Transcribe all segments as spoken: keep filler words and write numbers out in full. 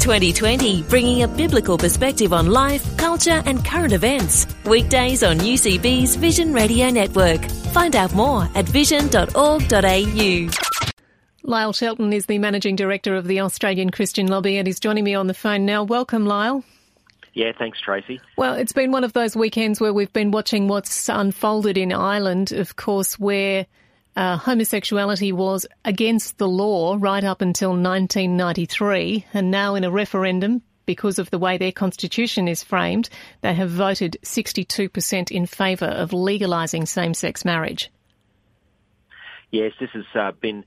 twenty twenty, bringing a biblical perspective on life, culture and current events. Weekdays on U C B's Vision Radio Network. Find out more at vision dot org dot a u. Lyle Shelton is the Managing Director of the Australian Christian Lobby and is joining me on the phone now. Welcome, Lyle. Yeah, thanks, Tracy. Well, it's been one of those weekends where we've been watching what's unfolded in Ireland, of course, where Uh, homosexuality was against the law right up until nineteen ninety-three, and now in a referendum, because of the way their constitution is framed, they have voted sixty-two percent in favour of legalising same-sex marriage. Yes, this has uh, been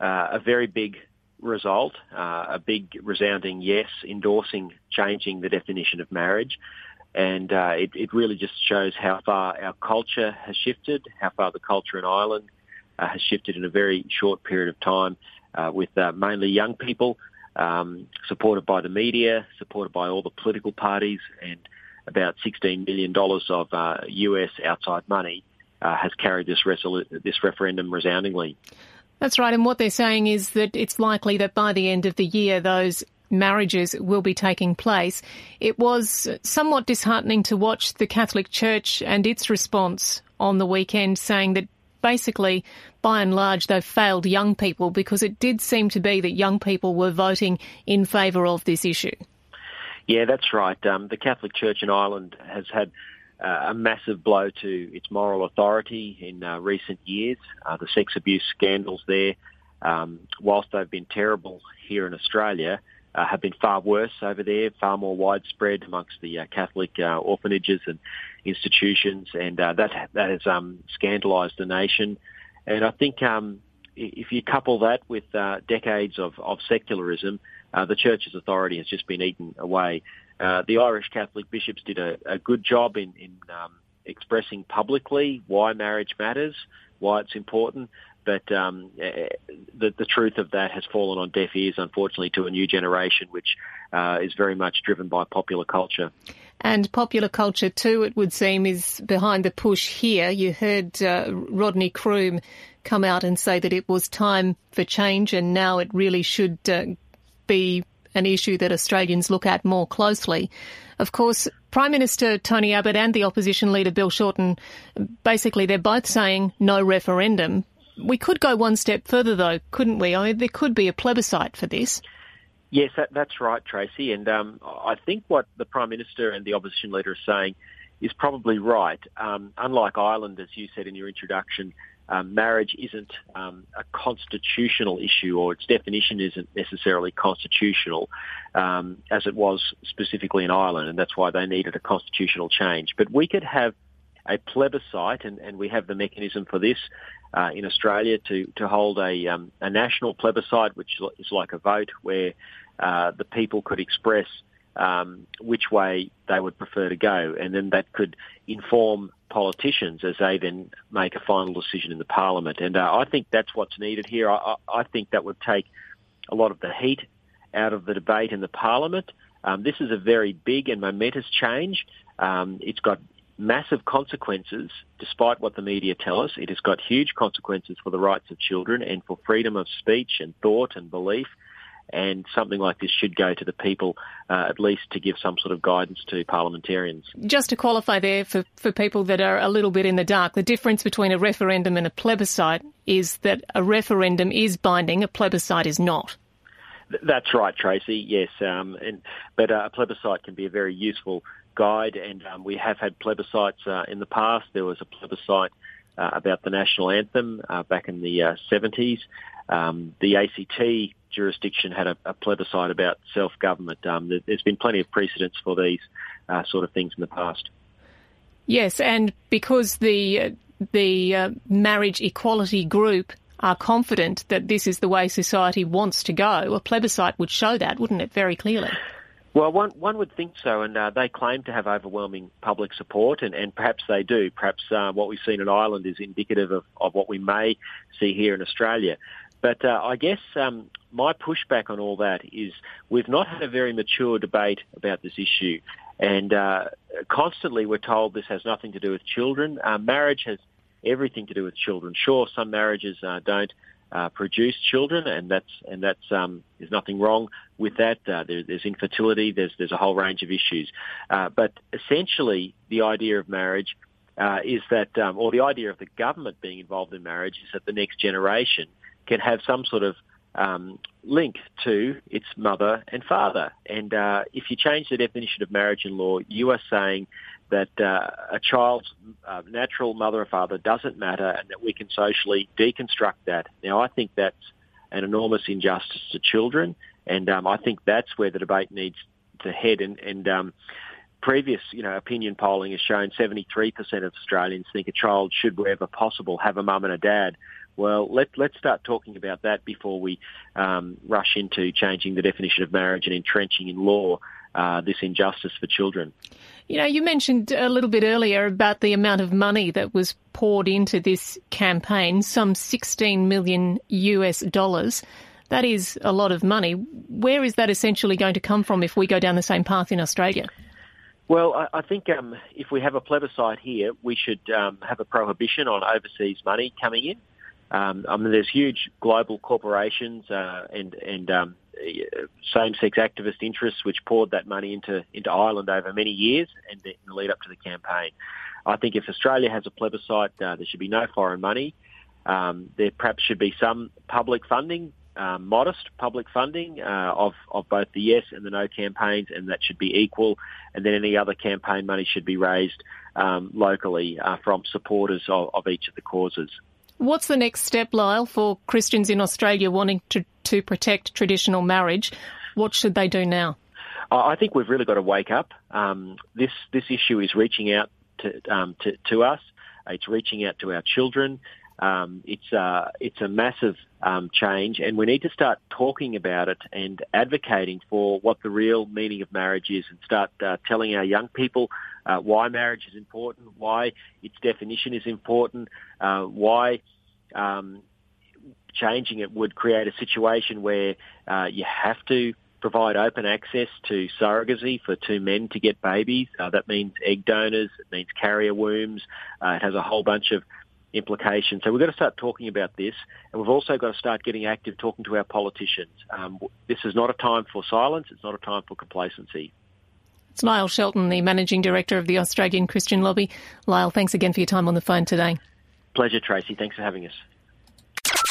uh, a very big result, uh, a big resounding yes, endorsing changing the definition of marriage. And uh, it, it really just shows how far our culture has shifted, how far the culture in Ireland Uh, has shifted in a very short period of time uh, with uh, mainly young people, um, supported by the media, supported by all the political parties, and about sixteen million dollars of uh, U S outside money uh, has carried this, resolu- this referendum resoundingly. That's right, and what they're saying is that it's likely that by the end of the year those marriages will be taking place. It was somewhat disheartening to watch the Catholic Church and its response on the weekend, saying that basically, by and large, they've failed young people, because it did seem to be that young people were voting in favour of this issue. Yeah, that's right. Um, the Catholic Church in Ireland has had uh, a massive blow to its moral authority in uh, recent years. Uh, the sex abuse scandals there, um, whilst they've been terrible here in Australia, uh, have been far worse over there, far more widespread amongst the uh, Catholic uh, orphanages and institutions, and uh, that that has um, scandalised the nation. And I think um, if you couple that with uh, decades of, of secularism, uh, the Church's authority has just been eaten away. Uh, the Irish Catholic bishops did a, a good job in, in um, expressing publicly why marriage matters, why it's important, but um, the, the truth of that has fallen on deaf ears, unfortunately, to a new generation which uh, is very much driven by popular culture. And popular culture too, it would seem, is behind the push here. You heard uh, Rodney Croome come out and say that it was time for change, and now it really should uh, be an issue that Australians look at more closely. Of course, Prime Minister Tony Abbott and the opposition leader Bill Shorten, basically they're both saying no referendum. We could go one step further though, couldn't we? I mean, there could be a plebiscite for this. Yes, that, that's right, Tracy. And um, I think what the Prime Minister and the opposition leader are saying is probably right. Um, unlike Ireland, as you said in your introduction, um, marriage isn't um, a constitutional issue, or its definition isn't necessarily constitutional, um, as it was specifically in Ireland, and that's why they needed a constitutional change. But we could have a plebiscite, and, and we have the mechanism for this uh, in Australia to, to hold a, um, a national plebiscite, which is like a vote where uh, the people could express um, which way they would prefer to go. And then that could inform politicians as they then make a final decision in the parliament. And uh, I think that's what's needed here. I, I think that would take a lot of the heat out of the debate in the parliament. Um, this is a very big and momentous change. Um, it's got massive consequences, despite what the media tell us. It has got huge consequences for the rights of children and for freedom of speech and thought and belief. And something like this should go to the people, uh, at least to give some sort of guidance to parliamentarians. Just to qualify there for, for people that are a little bit in the dark, the difference between a referendum and a plebiscite is that a referendum is binding, a plebiscite is not. Th- that's right, Tracy, yes. Um, and but uh, a plebiscite can be a very useful guide, and um, we have had plebiscites uh, in the past. There was a plebiscite uh, about the national anthem uh, back in the uh, seventies. Um, the A C T jurisdiction had a, a plebiscite about self-government. Um, there's been plenty of precedents for these uh, sort of things in the past. Yes, and because the, the uh, marriage equality group are confident that this is the way society wants to go, a plebiscite would show that, wouldn't it, very clearly? Well, one one would think so, and uh, they claim to have overwhelming public support, and, and perhaps they do. Perhaps uh, what we've seen in Ireland is indicative of, of what we may see here in Australia. But uh, I guess um, my pushback on all that is we've not had a very mature debate about this issue, and uh, constantly we're told this has nothing to do with children. Uh, marriage has everything to do with children. Sure, some marriages uh, don't Uh, produce children, and that's and that's um, there's nothing wrong with that. Uh, there, there's infertility. There's there's a whole range of issues, uh, but essentially the idea of marriage uh, is that, um, or the idea of the government being involved in marriage is that the next generation can have some sort of um, link to its mother and father. And uh, if you change the definition of marriage in law, you are saying that uh, a child's uh, natural mother or father doesn't matter, and that we can socially deconstruct that. Now, I think that's an enormous injustice to children, and um, I think that's where the debate needs to head. And, and um, previous, you know, opinion polling has shown seventy-three percent of Australians think a child should, wherever possible, have a mum and a dad. Well, let, let's start talking about that before we um, rush into changing the definition of marriage and entrenching in law Uh, this injustice for children. You know, you mentioned a little bit earlier about the amount of money that was poured into this campaign, some sixteen million US dollars. That is a lot of money. Where is that essentially going to come from if we go down the same path in Australia? Well, I, I think um, if we have a plebiscite here, we should um, have a prohibition on overseas money coming in. Um, I mean, there's huge global corporations uh, and and um, same-sex activist interests which poured that money into into Ireland over many years and in the lead up to the campaign. I think if Australia has a plebiscite, uh, there should be no foreign money. Um, there perhaps should be some public funding, uh, modest public funding uh, of of both the Yes and the No campaigns, and that should be equal. And then any other campaign money should be raised um, locally uh, from supporters of, of each of the causes. What's the next step, Lyle, for Christians in Australia wanting to, to protect traditional marriage? What should they do now? I think we've really got to wake up. Um, this this issue is reaching out to um, to, to us. It's reaching out to our children. Um, it's uh, it's a massive um, change, and we need to start talking about it and advocating for what the real meaning of marriage is, and start uh, telling our young people uh, why marriage is important, why its definition is important, uh, why um, changing it would create a situation where uh, you have to provide open access to surrogacy for two men to get babies. Uh, that means egg donors, it means carrier wombs. Uh, it has a whole bunch of implications. So we've got to start talking about this, and we've also got to start getting active talking to our politicians. Um, this is not a time for silence, it's not a time for complacency. It's Lyle Shelton, the Managing Director of the Australian Christian Lobby. Lyle, thanks again for your time on the phone today. Pleasure, Tracy. Thanks for having us.